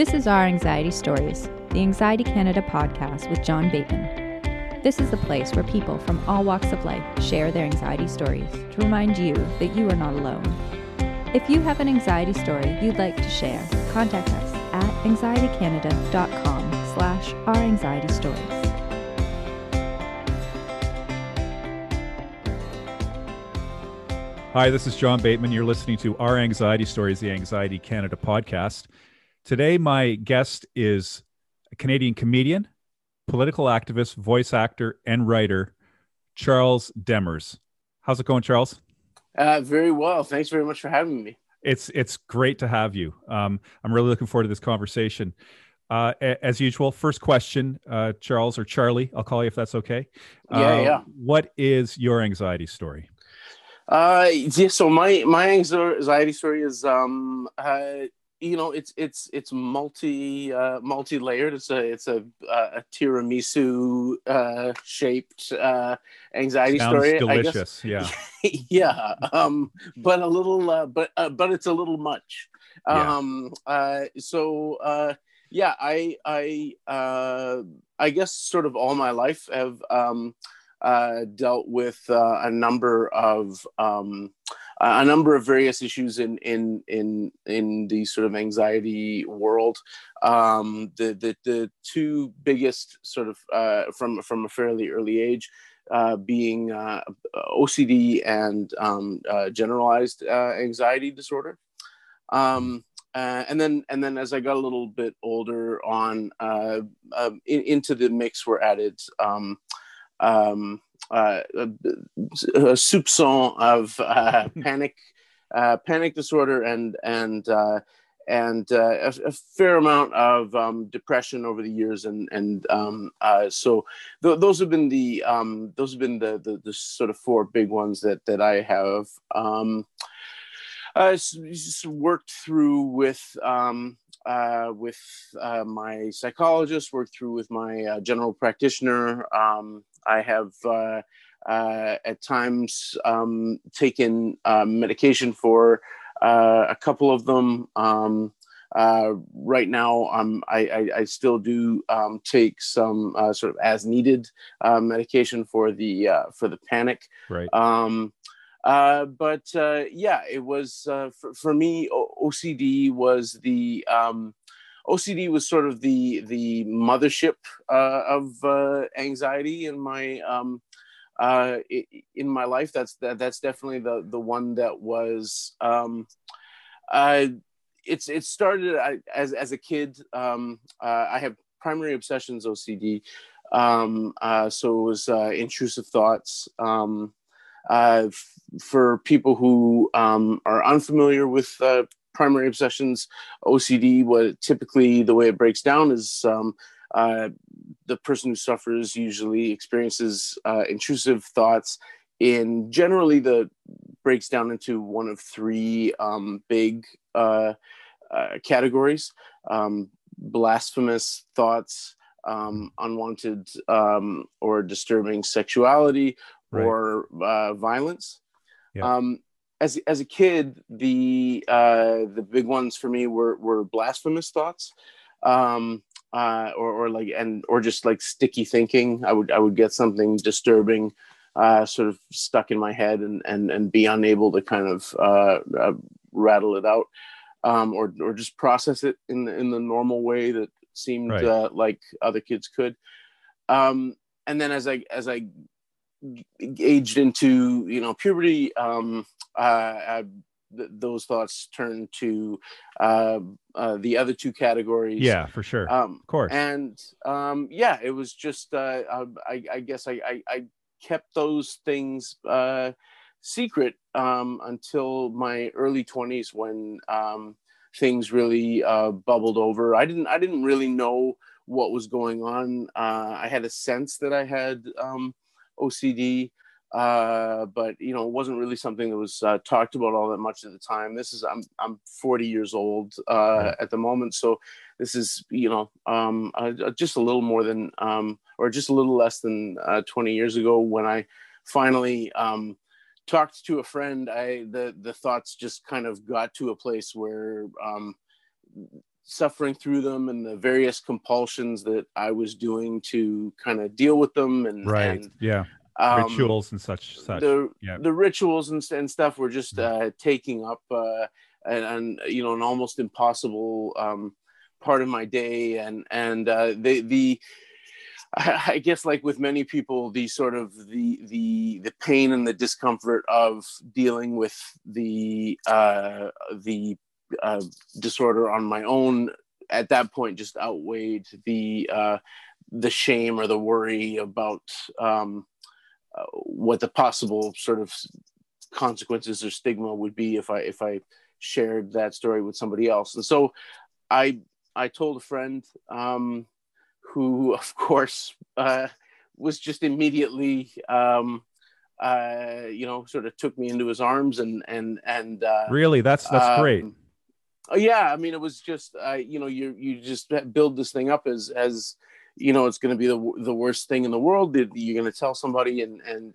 This is Our Anxiety Stories, the Anxiety Canada podcast with John Bateman. This is the place where people from all walks of life share their anxiety stories to remind you that you are not alone. If you have an anxiety story you'd like to share, contact us at anxietycanada.com/ouranxietystories. Hi, this is John Bateman. You're listening to Our Anxiety Stories, the Anxiety Canada podcast. Today, my guest is a Canadian comedian, political activist, voice actor, and writer, Charles Demers. How's it going, Charles? Very well. Thanks very much for having me. It's great to have you. I'm really looking forward to this conversation. As usual, first question, Charles, or Charlie, I'll call you if that's okay. Yeah. What is your anxiety story? So my anxiety story is, it's multi-layered. It's a tiramisu, shaped, anxiety sounds story. Delicious. I guess. Yeah. Yeah. But it's a little much. I guess sort of all my life have, dealt with a number of various issues in the sort of anxiety world. The two biggest sort of from a fairly early age being OCD and generalized anxiety disorder. And then as I got a little bit older on into the mix were added a soupçon of panic disorder and a fair amount of depression over the years, so those have been the sort of four big ones that I have worked through with my psychologist, worked through with my general practitioner. I have at times taken medication for a couple of them. Right now, I still do take some sort of as needed medication for the panic. Right. It was for me. OCD was sort of the mothership of anxiety in my life. That's definitely the one that was. It started as a kid. I have primary obsessions OCD, so it was intrusive thoughts. For people who are unfamiliar with primary obsessions, OCD, what typically the way it breaks down is the person who suffers usually experiences intrusive thoughts. In generally, the breaks down into one of three big categories: blasphemous thoughts, unwanted or disturbing sexuality, right, or violence. Yeah. As a kid, the big ones for me were blasphemous thoughts, or just sticky thinking. I would get something disturbing, sort of stuck in my head, and be unable to kind of rattle it out, or just process it in the normal way that seemed, right, like other kids could. And then as I aged into puberty, those thoughts turn to the other two categories. Yeah, for sure. Of course. And it was just I guess I kept those things secret until my early 20s when things really bubbled over. I didn't really know what was going on. I had a sense that I had OCD, but it wasn't really something that was talked about all that much at the time. I'm 40 years old at the moment, so this is just a little more than or just a little less than 20 years ago when I finally talked to a friend. The thoughts just kind of got to a place where suffering through them and the various compulsions that I was doing to kind of deal with them. And rituals and such. The rituals and stuff were just taking up an almost impossible part of my day. I guess, like with many people, the pain and the discomfort of dealing with the disorder on my own at that point just outweighed the shame or the worry about what the possible sort of consequences or stigma would be if I shared that story with somebody else. And so I told a friend, who of course was just immediately sort of took me into his arms and really that's great. Yeah, I mean, it was just you just build this thing up as you know it's going to be the worst thing in the world. You're going to tell somebody and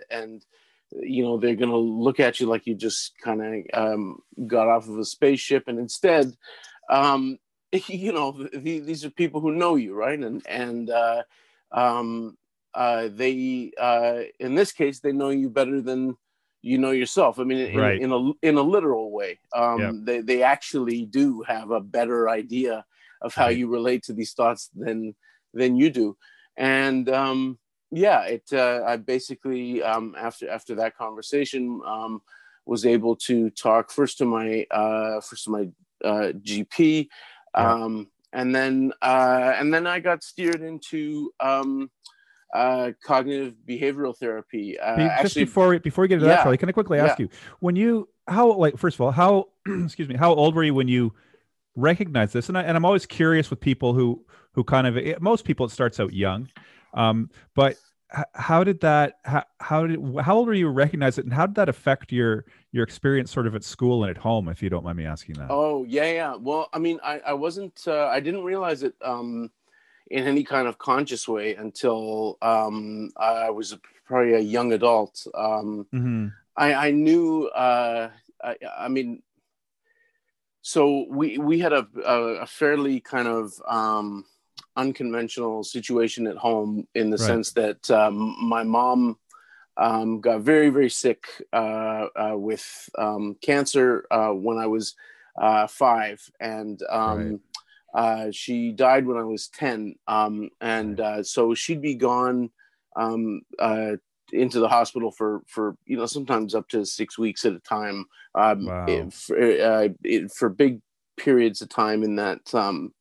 you know they're going to look at you like you just kind of got off of a spaceship, and instead you know, these are people who know you, right? And they, in this case, they know you better than you know yourself. I mean, in a literal way, they actually do have a better idea of how you relate to these thoughts than you do. And I basically after that conversation was able to talk first to my GP. Yeah. And then I got steered into cognitive behavioral therapy. Before we get into that, Charlie, can I quickly ask you how old were you when you recognized this? And I'm always curious with people who most people, it starts out young, but how old were you recognize it, and how did that affect your experience sort of at school and at home, if you don't mind me asking that? Well, I mean, I wasn't, I didn't realize it in any kind of conscious way until I was probably a young adult. I knew, I mean, so we had a fairly kind of unconventional situation at home, in the sense that my mom got very, very sick with cancer when I was 5, and she died when I was 10. So she'd be gone into the hospital for you know, sometimes up to 6 weeks at a time, for big periods of time in that time.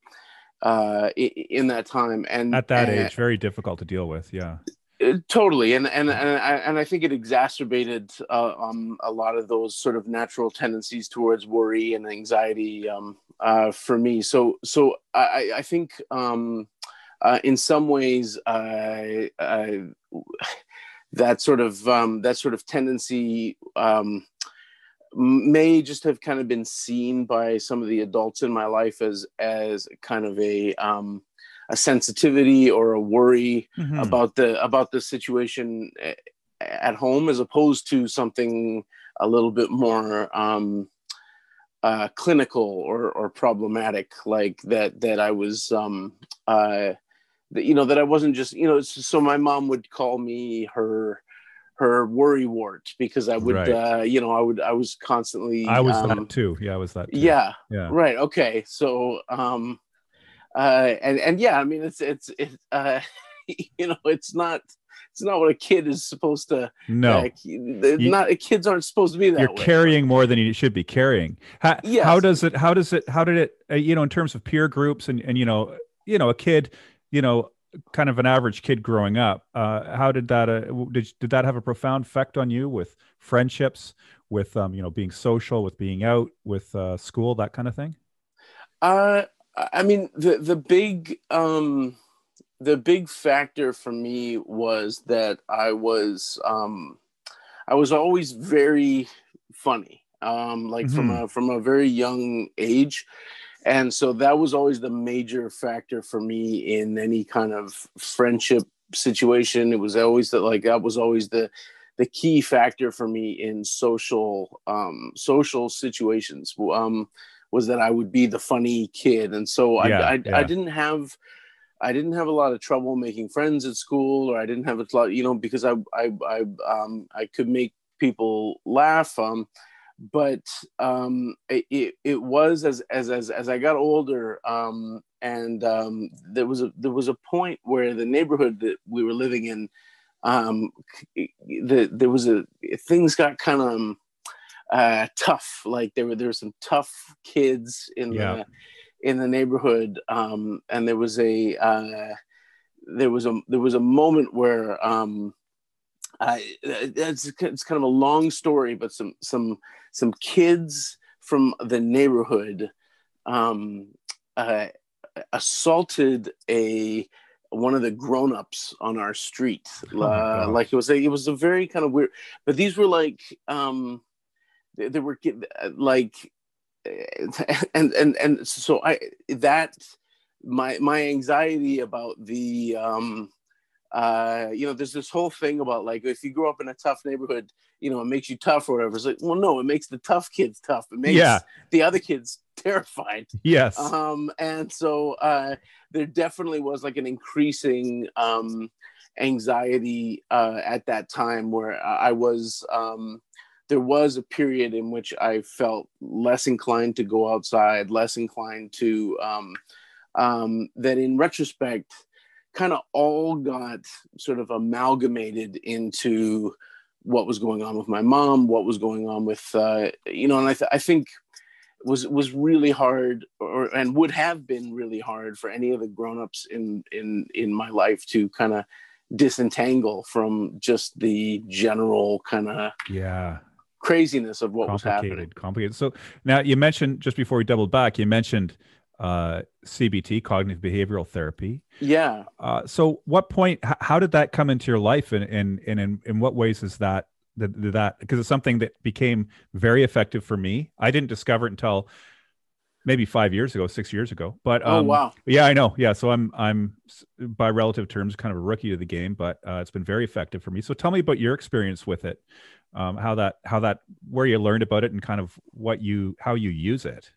And at that age, very difficult to deal with. Yeah, totally. And I think it exacerbated a lot of those sort of natural tendencies towards worry and anxiety for me. So I think in some ways that sort of tendency may just have kind of been seen by some of the adults in my life as kind of a sensitivity or a worry about the situation at home, as opposed to something a little bit more clinical or problematic, like that I was that I wasn't just, you know. So my mom would call me her worry wart, because I would, I was constantly. I was that too. Yeah, I was that too. Yeah. Right. Okay. So, I mean, it's you know, it's not what a kid is supposed to. No. Kids aren't supposed to be that. You're carrying more than you should be carrying. How did it? You know, in terms of peer groups and you know, a kid, you know, kind of an average kid growing up, how did that did that have a profound effect on you, with friendships, with being social, with being out, with school, that kind of thing? I mean, the big factor for me was that I was always very funny, from a very young age. And so that was always the major factor for me in any kind of friendship situation. It was always the key factor for me in social situations. was that I would be the funny kid. And so I didn't have a lot of trouble making friends at school, or I didn't have a lot, you know, because I could make people laugh. But it was as I got older, and there was a point where the neighborhood that we were living in, things got kind of tough. Like there were some tough kids in the neighborhood, and there was a moment where. It's kind of a long story, but some kids from the neighborhood assaulted one of the grown-ups on our street. Like it was a very kind of weird. But these were like they were like, and so my anxiety about the. You know, there's this whole thing about like, if you grow up in a tough neighborhood, you know, it makes you tough or whatever. It's like, well, no, it makes the tough kids tough. It makes the other kids terrified. Yes. And so there definitely was like an increasing anxiety at that time where I was, there was a period in which I felt less inclined to go outside, less inclined to, that in retrospect, kind of all got sort of amalgamated into what was going on with my mom, what was going on with, you know, and I think was really hard and would have been really hard for any of the grownups in my life to kind of disentangle from just the general kind of craziness of what was happening. Complicated. So now you mentioned, just before we doubled back, you mentioned CBT, cognitive behavioral therapy. Yeah. So what point, how did that come into your life, and in what ways is that, because it's something that became very effective for me. I didn't discover it until maybe 6 years ago, but, oh, wow. Yeah, I know. Yeah. So I'm by relative terms, kind of a rookie to the game, but, it's been very effective for me. So tell me about your experience with it. How that, where you learned about it and kind of how you use it.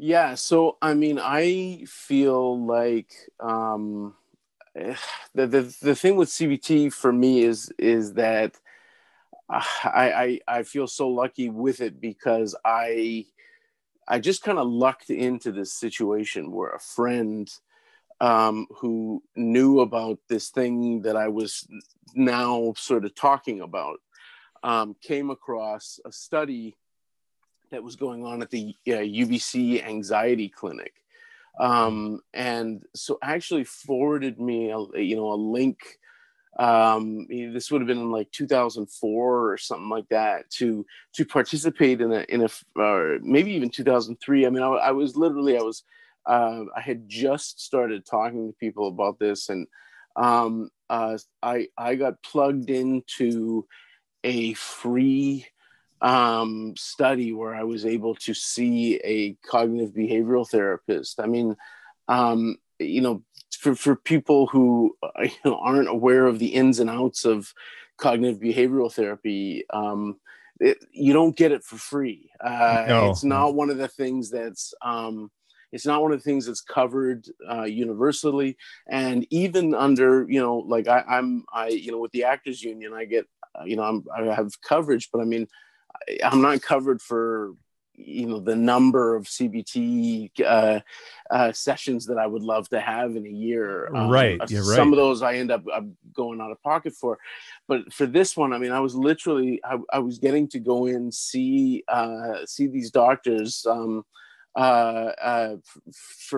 Yeah. So, I mean, I feel like the thing with CBT for me is that I feel so lucky with it because I just kind of lucked into this situation where a friend who knew about this thing that I was now sort of talking about came across a study that was going on at the UBC Anxiety Clinic. And so actually forwarded me, a link. This would have been in like 2004 or something like that to participate in a maybe even 2003. I mean, I had just started talking to people about this, and I got plugged into a free study where I was able to see a cognitive behavioral therapist. I mean, you know, for people who aren't aware of the ins and outs of cognitive behavioral therapy, you don't get it for free. No. It's not one of the things that's covered universally. And even under, you know, like I'm you know, with the Actors Union, I get, you know, I have coverage, but I mean, I'm not covered for, you know, the number of CBT sessions that I would love to have in a year. Right. You're right. Some of those I end up going out of pocket for, but for this one, I mean, I was literally, I was getting to go in, see these doctors for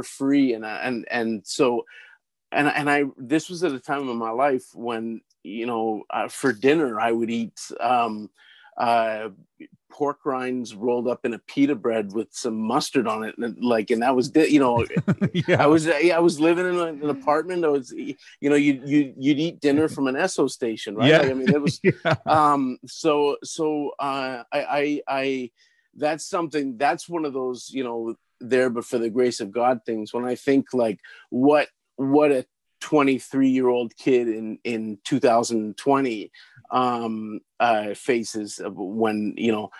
free. And so this was at a time in my life when, you know, for dinner, I would eat, pork rinds rolled up in a pita bread with some mustard on it, and that was, you know, I was living in an apartment. I was, you know, you'd eat dinner from an Esso station, right? Yeah. Like, I mean, it was. Yeah. So that's something. That's one of those, you know, there but for the grace of God things. When I think like what a 23-year-old kid in 2020 faces when, you know,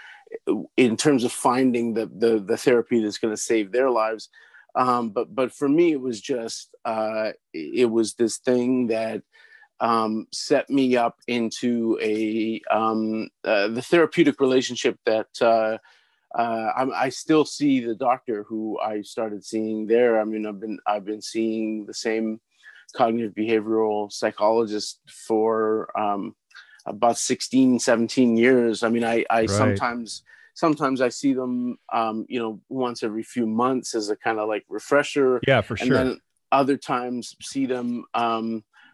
in terms of finding the therapy that's going to save their lives. But for me, it was just, it was this thing that set me up into the therapeutic relationship that I still see the doctor who I started seeing there. I mean, I've been seeing the same cognitive behavioral psychologist for about 16, 17 years. I mean, I right. sometimes I see them, once every few months as a kind of like refresher. Yeah, for sure. And then other times see them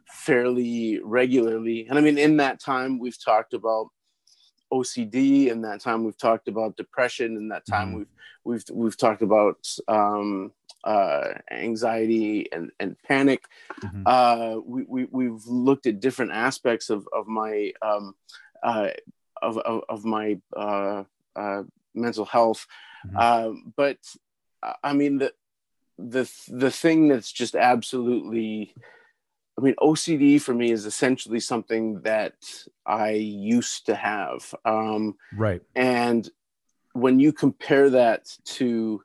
fairly regularly. And I mean, in that time, we've talked about OCD, in that time we've talked about depression, in that time we've talked about anxiety and panic. Mm-hmm. We've looked at different aspects of my mental health. Mm-hmm. But I mean the thing that's just absolutely, I mean, OCD for me is essentially something that I used to have. Right. And when you compare that to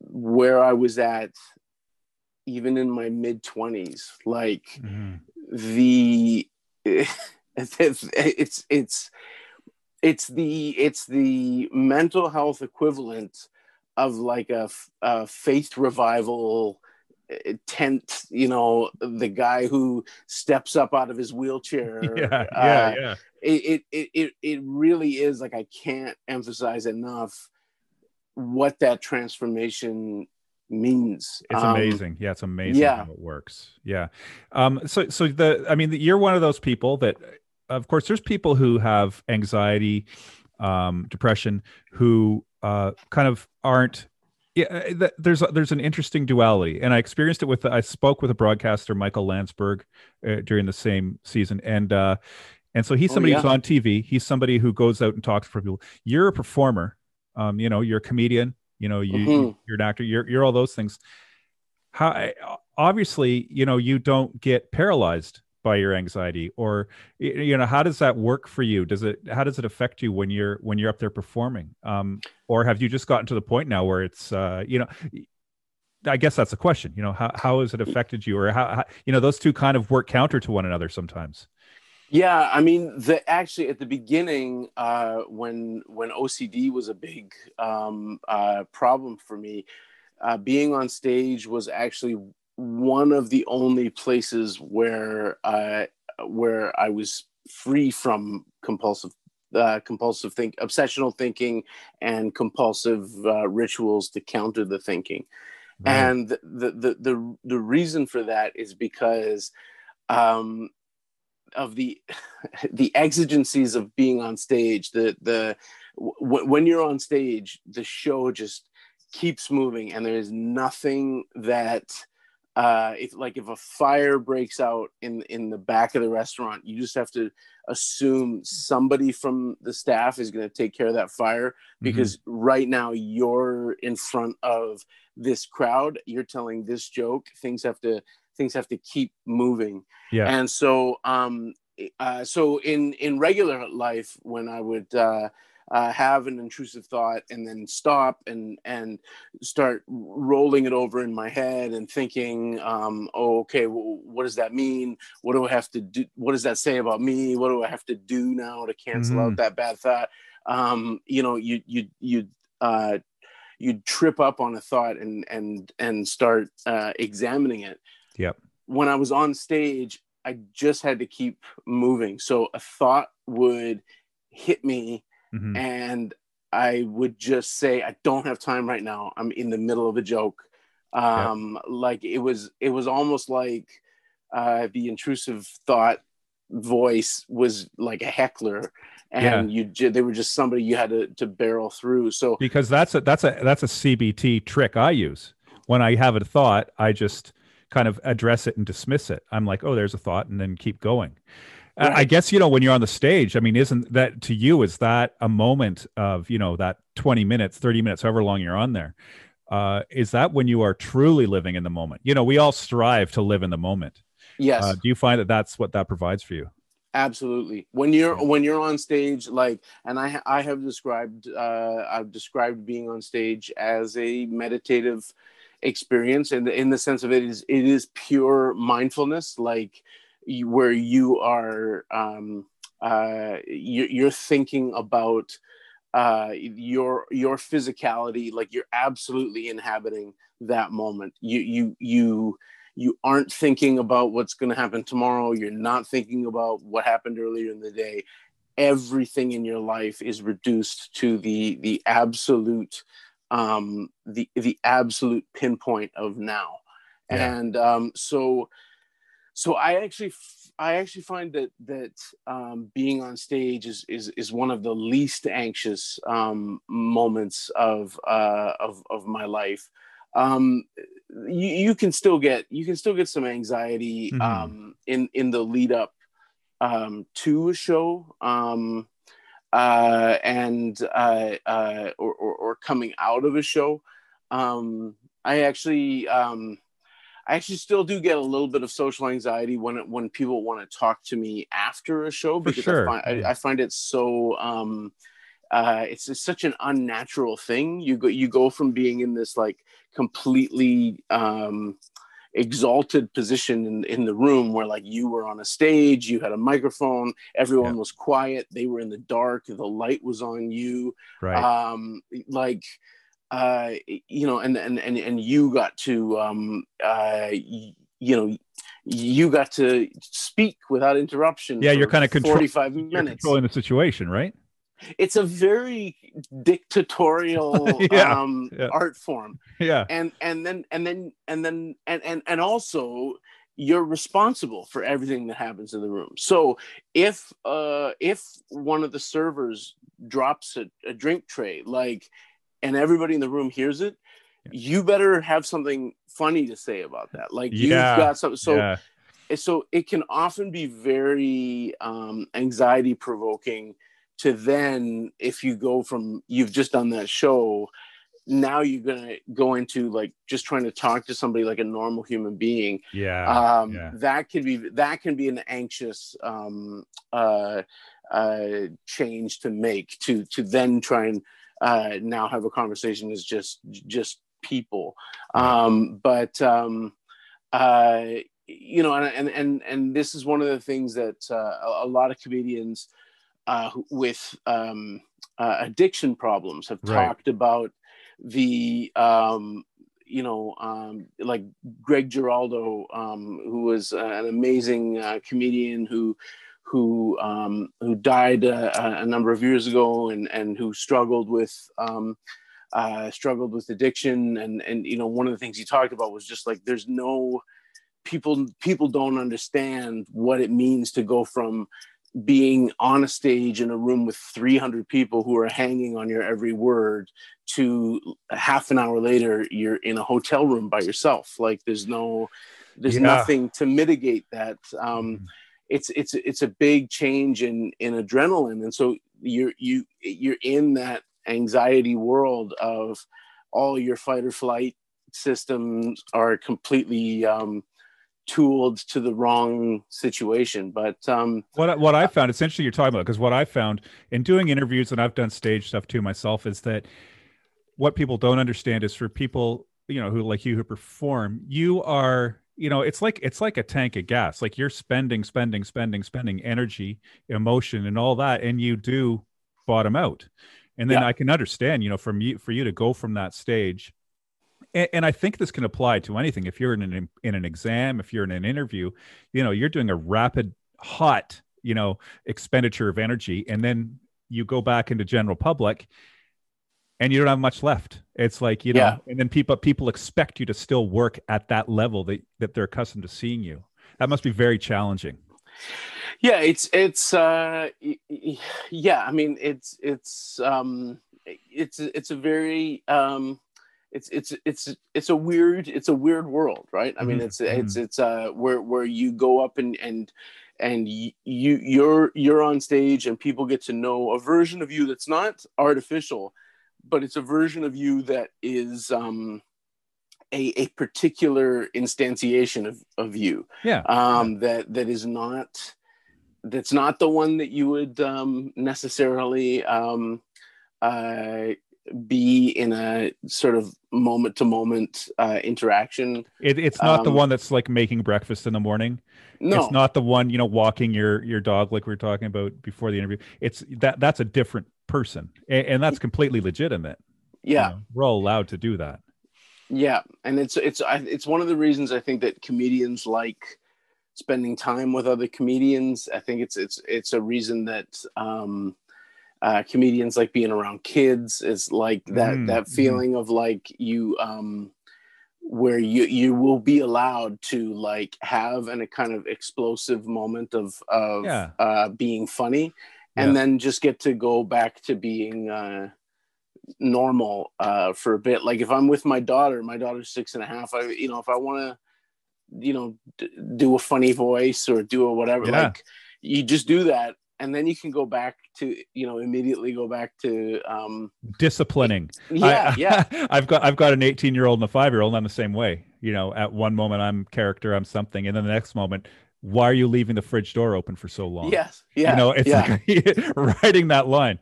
where I was at, even in my mid-20s, like it's the mental health equivalent of like a faith revival tent, the guy who steps up out of his wheelchair. Yeah. It really is, like, I can't emphasize enough what that transformation means. It's amazing. Yeah. It's amazing how it works. Yeah. You're one of those people that, of course, there's people who have anxiety, depression, who kind of aren't. Yeah, there's an interesting duality, and I experienced it I spoke with a broadcaster, Michael Landsberg, during the same season, and so he's somebody who's on TV. He's somebody who goes out and talks for people. You're a performer, you're a comedian, you're an actor, you're all those things. How obviously, you don't get paralyzed by your anxiety, or how does that work for you? How does it affect you when you're up there performing? Or have you just gotten to the point now where it's I guess that's the question. How has it affected you, or how those two kind of work counter to one another sometimes? Yeah, I mean, actually at the beginning, when OCD was a big problem for me, being on stage was actually one of the only places where I was free from obsessional thinking and compulsive rituals to counter the thinking. Right. And the reason for that is because of the exigencies of being on stage. When you're on stage, the show just keeps moving, and there is nothing that if a fire breaks out in the back of the restaurant, you just have to assume somebody from the staff is going to take care of that fire, because right now you're in front of this crowd, you're telling this joke, things have to keep moving. Yeah. And so in regular life, when I would have an intrusive thought and then stop and start rolling it over in my head and thinking, what does that mean? What do I have to do? What does that say about me? What do I have to do now to cancel out that bad thought? You'd trip up on a thought and start examining it. Yep. When I was on stage, I just had to keep moving. So a thought would hit me. Mm-hmm. And I would just say, I don't have time right now. I'm in the middle of a joke. Like it was almost like the intrusive thought voice was like a heckler, and they were just somebody you had to barrel through. So because that's a CBT trick I use. When I have a thought, I just kind of address it and dismiss it. I'm like, oh, there's a thought, and then keep going. Right. I guess, when you're on the stage, I mean, isn't that to you, is that a moment of, that 20 minutes, 30 minutes, however long you're on there, is that when you are truly living in the moment? We all strive to live in the moment. Yes. Do you find that that's what that provides for you? Absolutely. When you're on stage, like, and I've described being on stage as a meditative experience, and in the sense of it is pure mindfulness, like where you are, you're thinking about your physicality, like you're absolutely inhabiting that moment. You aren't thinking about what's going to happen tomorrow. You're not thinking about what happened earlier in the day. Everything in your life is reduced to the absolute, the absolute pinpoint of now. Yeah. And so I actually find that being on stage is one of the least anxious moments of my life. You can still get some anxiety, mm-hmm. in the lead up, to a show, or coming out of a show. I actually still do get a little bit of social anxiety when people want to talk to me after a show, because sure. I find it so, it's such an unnatural thing. You go from being in this like completely exalted position in the room, where like you were on a stage, you had a microphone, everyone yeah. was quiet, they were in the dark, the light was on you, right? And you got to you got to speak without interruption. Yeah, you're kind of 45 minutes controlling the situation, right? It's a very dictatorial yeah, art form. Yeah. And also you're responsible for everything that happens in the room. So if one of the servers drops a drink tray, like, and everybody in the room hears it, yeah. you better have something funny to say about that. Like yeah. you've got something. So yeah. so it can often be very anxiety provoking. To then, if you go from, you've just done that show, now you're going to go into like just trying to talk to somebody like a normal human being. Yeah. That can be an anxious change to make, to then try and now have a conversation as just people. And this is one of the things that a lot of comedians with addiction problems have right. talked about. The like Greg Giraldo, who was an amazing comedian who died a number of years ago, and who struggled with addiction, and you know, one of the things he talked about was just like, there's no people don't understand what it means to go from being on a stage in a room with 300 people who are hanging on your every word to half an hour later, you're in a hotel room by yourself. Like there's yeah. nothing to mitigate that. It's a big change in adrenaline. And so you're in that anxiety world of all your fight or flight systems are completely, tooled to the wrong situation. But what I found, it's interesting you're talking about, because what I found in doing interviews, and I've done stage stuff too myself, is that what people don't understand is, for people, you know, who like you, who perform, you are, you know, it's like a tank of gas. Like you're spending energy, emotion, and all that, and you do bottom out. And then yeah. I can understand, you know, for you to go from that stage. And I think this can apply to anything. If you're in an exam, if you're in an interview, you know, you're doing a rapid, hot, you know, expenditure of energy, and then you go back into general public, and you don't have much left. It's like, you know, yeah. and then people expect you to still work at that level that they're accustomed to seeing you. That must be very challenging. Yeah, it's a weird world, right? I mean, it's where you go up and you're on stage, and people get to know a version of you that's not artificial, but it's a version of you that is a particular instantiation of you. Yeah. That is not that's not the one that you would necessarily be in a sort of moment-to-moment interaction. It's not the one that's like making breakfast in the morning. No, it's not the one, you know, walking your dog like we were talking about before the interview. It's that's a different person, and that's completely legitimate. Yeah, you know, we're all allowed to do that. Yeah, and it's one of the reasons I think that comedians like spending time with other comedians. I think it's a reason that comedians like being around kids, is like that feeling of like you where you will be allowed to like have a kind of explosive moment of being funny, and then just get to go back to being normal for a bit. Like if I'm with my daughter, my daughter's 6.5, I, you know, if I want to, you know, do a funny voice or do a whatever, like you just do that. And then you can go back to, you know, immediately go back to disciplining. Yeah, I've got an 18-year-old and a 5-year-old, and I'm the same way. You know, at one moment I'm character, I'm something, and then the next moment, why are you leaving the fridge door open for so long? Yes, yeah, you know, it's like writing that line.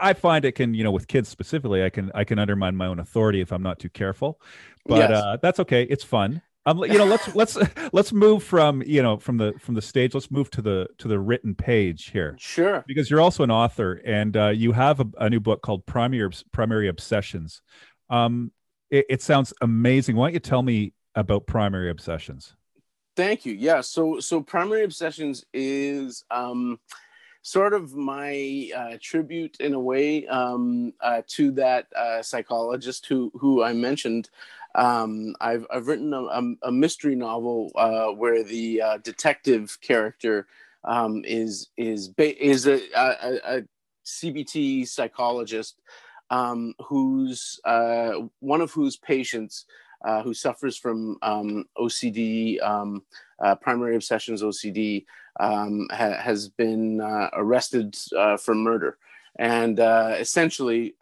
I find it can, you know, with kids specifically, I can undermine my own authority if I'm not too careful, but that's okay. It's fun. You know, let's move from, you know, from the stage. Let's move to the written page here. Sure. Because you're also an author, and you have a new book called Primary Obsessions. It sounds amazing. Why don't you tell me about Primary Obsessions? Thank you. Yeah. So Primary Obsessions is sort of my tribute in a way to that psychologist who I mentioned. I've written a mystery novel where the detective character is a CBT psychologist who's one of whose patients who suffers from OCD, primary obsessions OCD, has been arrested for murder, and essentially.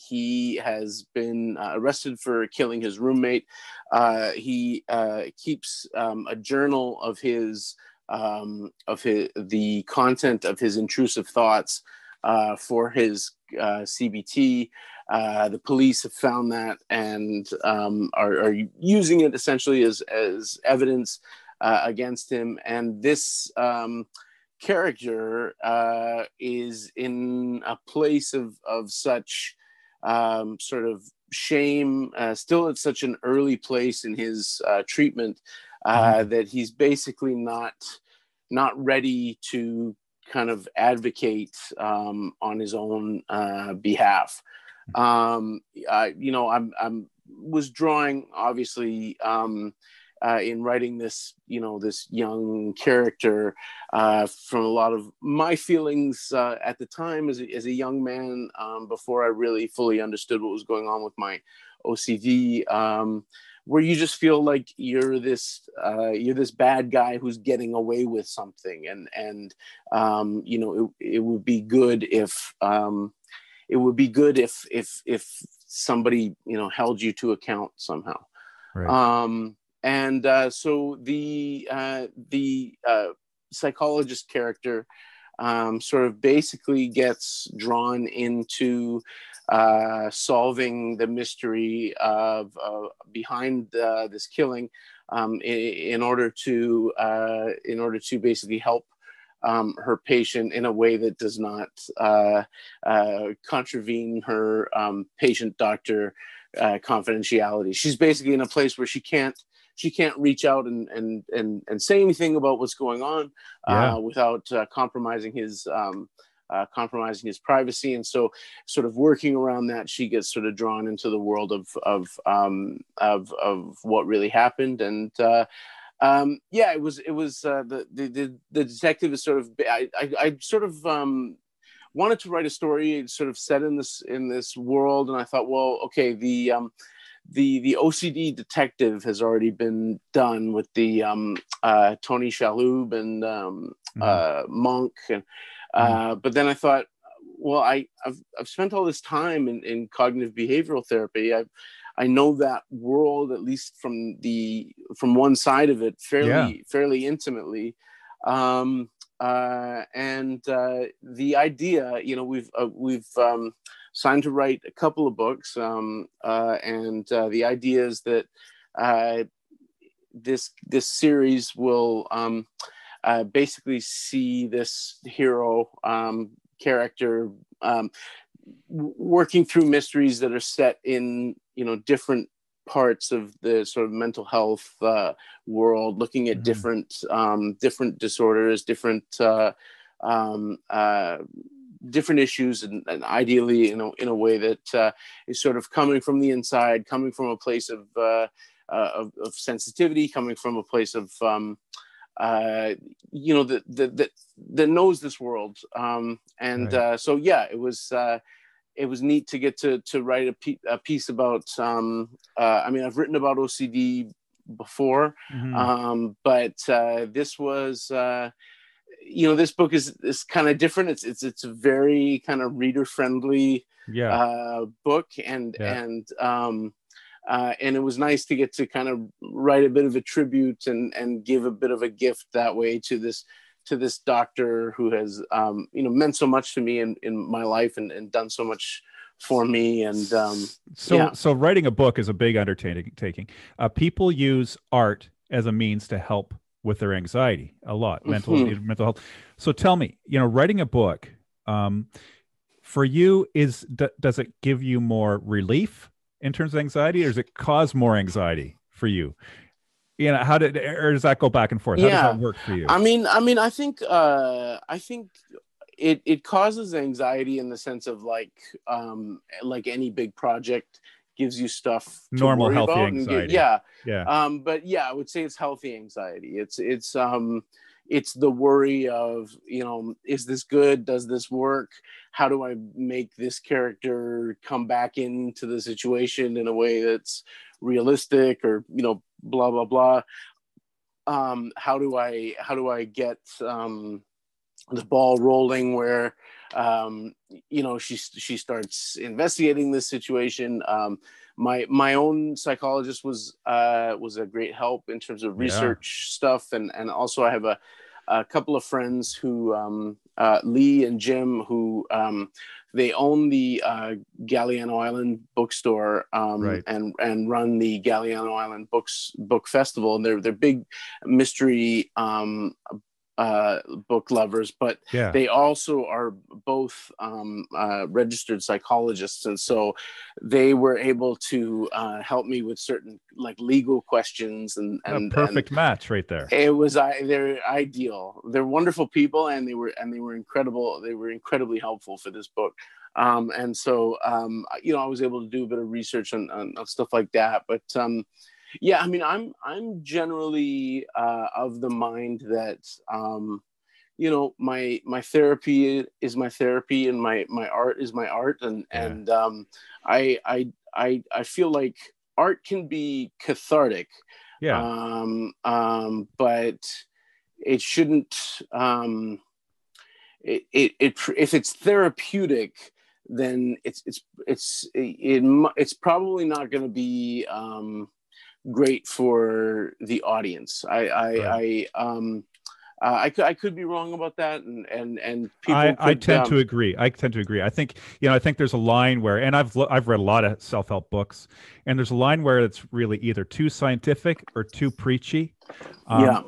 He has been arrested for killing his roommate. He keeps a journal of the content of his intrusive thoughts for his CBT. The police have found that and are using it essentially as evidence against him. And this character is in a place of such sort of shame, still at such an early place in his treatment that he's basically not ready to kind of advocate on his own behalf. You know, I was drawing obviously in writing this, you know, this young character from a lot of my feelings at the time as a young man, before I really fully understood what was going on with my OCD, where you just feel like you're this bad guy who's getting away with something, and you know, it would be good if somebody, you know, held you to account somehow. Right. And so the psychologist character sort of basically gets drawn into solving the mystery of behind this killing in order to basically help her patient in a way that does not contravene her patient-doctor confidentiality. She's basically in a place where she can't reach out and say anything about what's going on without compromising his privacy. And so, sort of working around that, she gets sort of drawn into the world of what really happened. And it was the detective is sort of I sort of wanted to write a story sort of set in this world, and I thought, well, okay, the OCD detective has already been done with the Tony Shalhoub and Monk, and but then I thought, well, I've spent all this time in cognitive behavioral therapy. I know that world, at least from one side of it, fairly intimately. And the idea, you know, we've signed to write a couple of books, and the idea is that this series will basically see this hero character working through mysteries that are set in, you know, different parts of the sort of mental health world, looking at different disorders, different issues, and ideally in a way that is sort of coming from the inside, coming from a place of sensitivity, coming from a place of that knows this world. It was neat to get to write a piece about, I've written about OCD before, but this was, this book is kind of different. It's a very kind of reader friendly book. And it was nice to get to kind of write a bit of a tribute and give a bit of a gift that way to this doctor who has, meant so much to me in my life and done so much for me. And so writing a book is a big undertaking. People use art as a means to help with their anxiety a lot, mental health. So tell me, writing a book for you does it give you more relief in terms of anxiety, or does it cause more anxiety for you? Does that go back and forth? How does that work for you? I think it causes anxiety in the sense of like any big project gives you stuff. Normal healthy anxiety. I would say it's healthy anxiety. It's the worry of, is this good? Does this work? How do I make this character come back into the situation in a way that's realistic, or, blah, blah, blah. How do I get the ball rolling where, she starts investigating this situation. My own psychologist was a great help in terms of research stuff. And also I have a couple of friends who, Lee and Jim, who they own the Galiano Island bookstore, and run the Galiano Island book festival. And they're big mystery book lovers, but they also are both registered psychologists, and so they were able to help me with certain like legal questions and a perfect match right there. It was they're ideal. They're wonderful people, and they were incredible. They were incredibly helpful for this book. I was able to do a bit of research on stuff like that. But I'm generally of the mind that my therapy is my therapy, and my art is my art, I feel like art can be cathartic, but it shouldn't. If it's therapeutic, then it's probably not going to be great for the audience. I could be wrong about that, and people. I tend to agree. I think there's a line where, and I've read a lot of self-help books, and there's a line where it's really either too scientific or too preachy,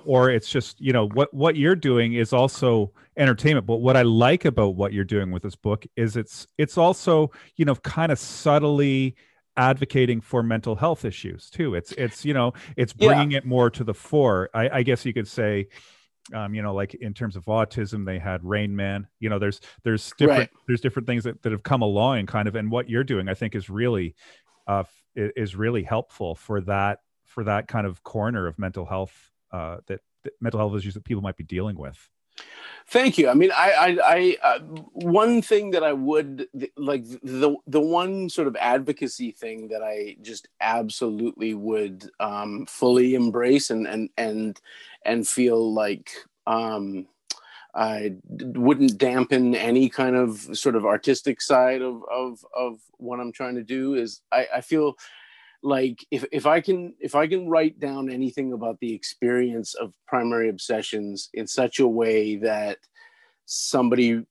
or it's just what you're doing is also entertainment. But what I like about what you're doing with this book is it's also kind of subtly advocating for mental health issues too. It's bringing it more to the fore. I guess you could say, like in terms of autism, they had Rain Man, there's different, there's different things that have come along and what you're doing, I think is really helpful for that kind of corner of mental health, that mental health issues that people might be dealing with. Thank you. One thing that I would like, the one sort of advocacy thing that I just absolutely would fully embrace and feel like I wouldn't dampen any kind of sort of artistic side of what I'm trying to do is I feel like if I can write down anything about the experience of Primary Obsessions in such a way that somebody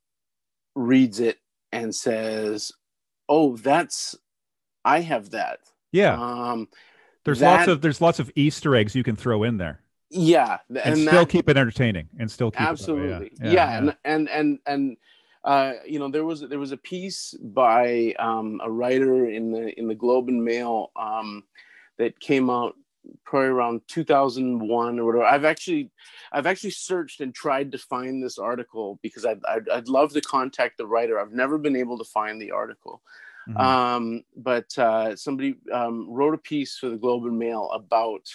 reads it and says, oh, I have that. Yeah. There's lots of Easter eggs you can throw in there. Yeah. And still keep it entertaining and still keep absolutely. It. Yeah. Yeah. And you know, there was a piece by a writer in the Globe and Mail that came out probably around 2001 or whatever. I've actually searched and tried to find this article because I'd love to contact the writer. I've never been able to find the article. Mm-hmm. But somebody wrote a piece for the Globe and Mail about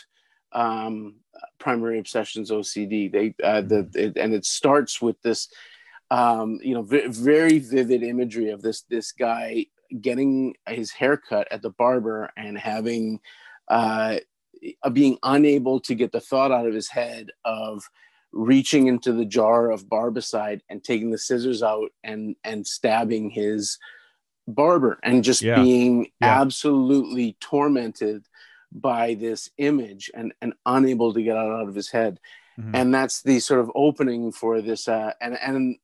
Primary Obsessions, OCD. It starts with this, very vivid imagery of this guy getting his haircut at the barber and having being unable to get the thought out of his head of reaching into the jar of barbicide and taking the scissors out and stabbing his barber and just being absolutely tormented by this image and unable to get it out of his head. Mm-hmm. And that's the sort of opening for this. And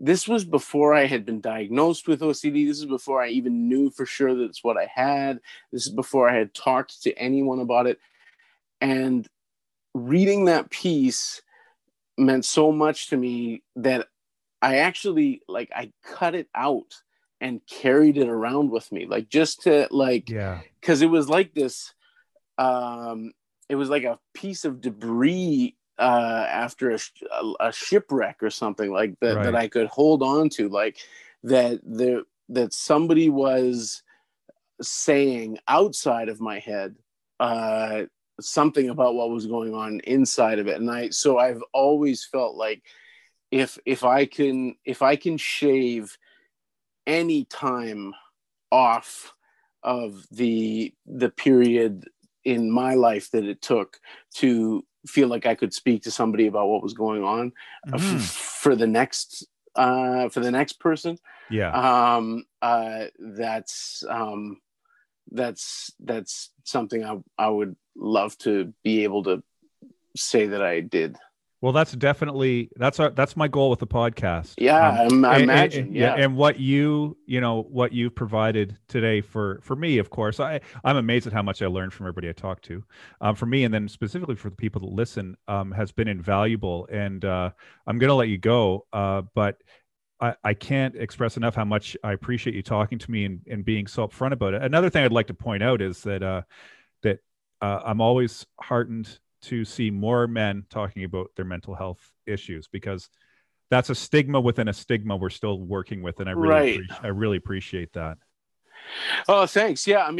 this was before I had been diagnosed with OCD. This is before I even knew for sure that it's what I had. This is before I had talked to anyone about it. And reading that piece meant so much to me that I actually, I cut it out and carried it around with me, because it was like this, it was like a piece of debris after a shipwreck or something like that, right. That I could hold on to, that somebody was saying outside of my head something about what was going on inside of it. And so I've always felt like if I can shave any time off of the period in my life that it took to feel like I could speak to somebody about what was going on for the next person. Yeah. That's something I would love to be able to say that I did. Well, that's definitely, that's my goal with the podcast. Yeah, I imagine. And what you've provided today for me, of course, I'm amazed at how much I learned from everybody I talk to. For me, and then specifically for the people that listen, has been invaluable. And I'm going to let you go, but I can't express enough how much I appreciate you talking to me and being so upfront about it. Another thing I'd like to point out is that I'm always heartened to see more men talking about their mental health issues, because that's a stigma within a stigma we're still working with, and I really appreciate that. Oh, thanks. Yeah, I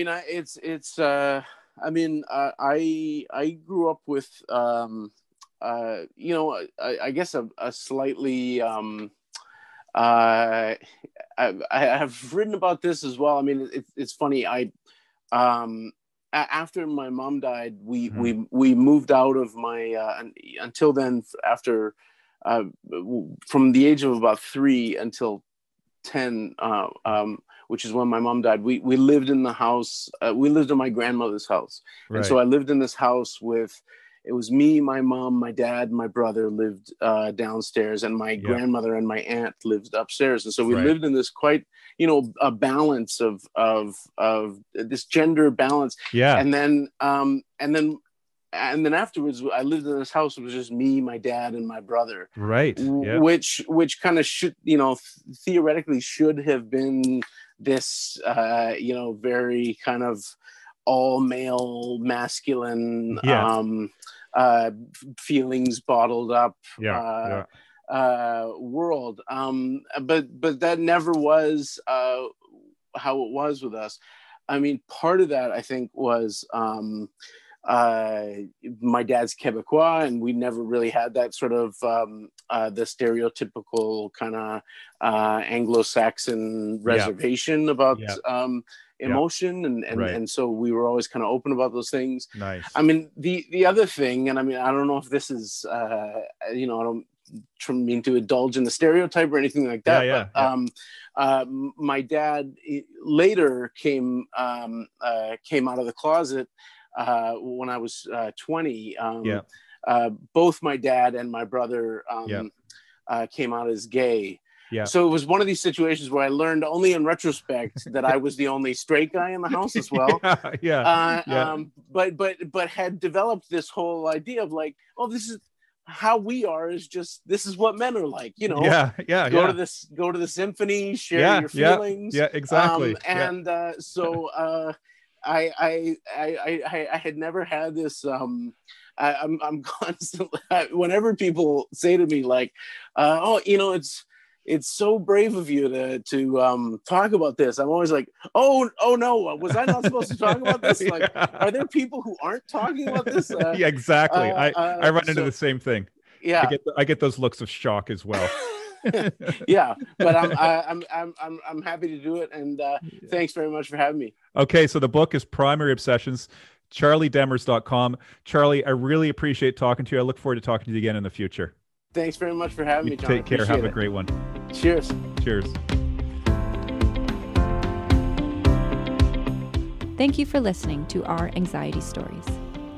mean, I grew up with I guess a slightly I have written about this as well. I mean, it's funny. After my mom died, we moved out of my until then, after from the age of about 3 until 10, which is when my mom died, we lived in the house. We lived in my grandmother's house, right. And so I lived in this house with. It was me, my mom, my dad, my brother lived downstairs, and my grandmother and my aunt lived upstairs. And so we lived in this quite, a balance of this gender balance. Yeah. And then afterwards, I lived in this house. It was just me, my dad, and my brother. Right. Yeah. Which kind of should, theoretically should have been this, very kind of all male, masculine, feelings bottled up world. But that never was how it was with us. I mean, part of that, I think, was my dad's Quebecois, and we never really had that sort of the stereotypical kind of Anglo-Saxon reservation about emotion. And so we were always kind of open about those things. Nice. I mean, the other thing, and I mean, I don't know if this is, I don't mean to indulge in the stereotype or anything like that. My dad later came out of the closet when I was 20. Both my dad and my brother came out as gay. Yeah. So it was one of these situations where I learned only in retrospect that I was the only straight guy in the house as well. But had developed this whole idea of like, oh, this is how we are, is just, this is what men are like, you know. Go to the symphony, share your feelings. I had never had this. I'm constantly, whenever people say to me like, oh, you know, it's so brave of you to talk about this. I'm always like, oh no, was I not supposed to talk about this? Like, are there people who aren't talking about this? I run into the same thing. Yeah, I get those looks of shock as well. Yeah, but I'm happy to do it, and thanks very much for having me. Okay, so the book is Primary Obsessions, CharlieDemers.com. Charlie, I really appreciate talking to you. I look forward to talking to you again in the future. Thanks very much for having me, John. Take care. Have a great one. Cheers. Cheers. Thank you for listening to Our Anxiety Stories.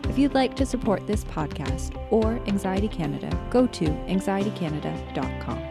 If you'd like to support this podcast or Anxiety Canada, go to anxietycanada.com.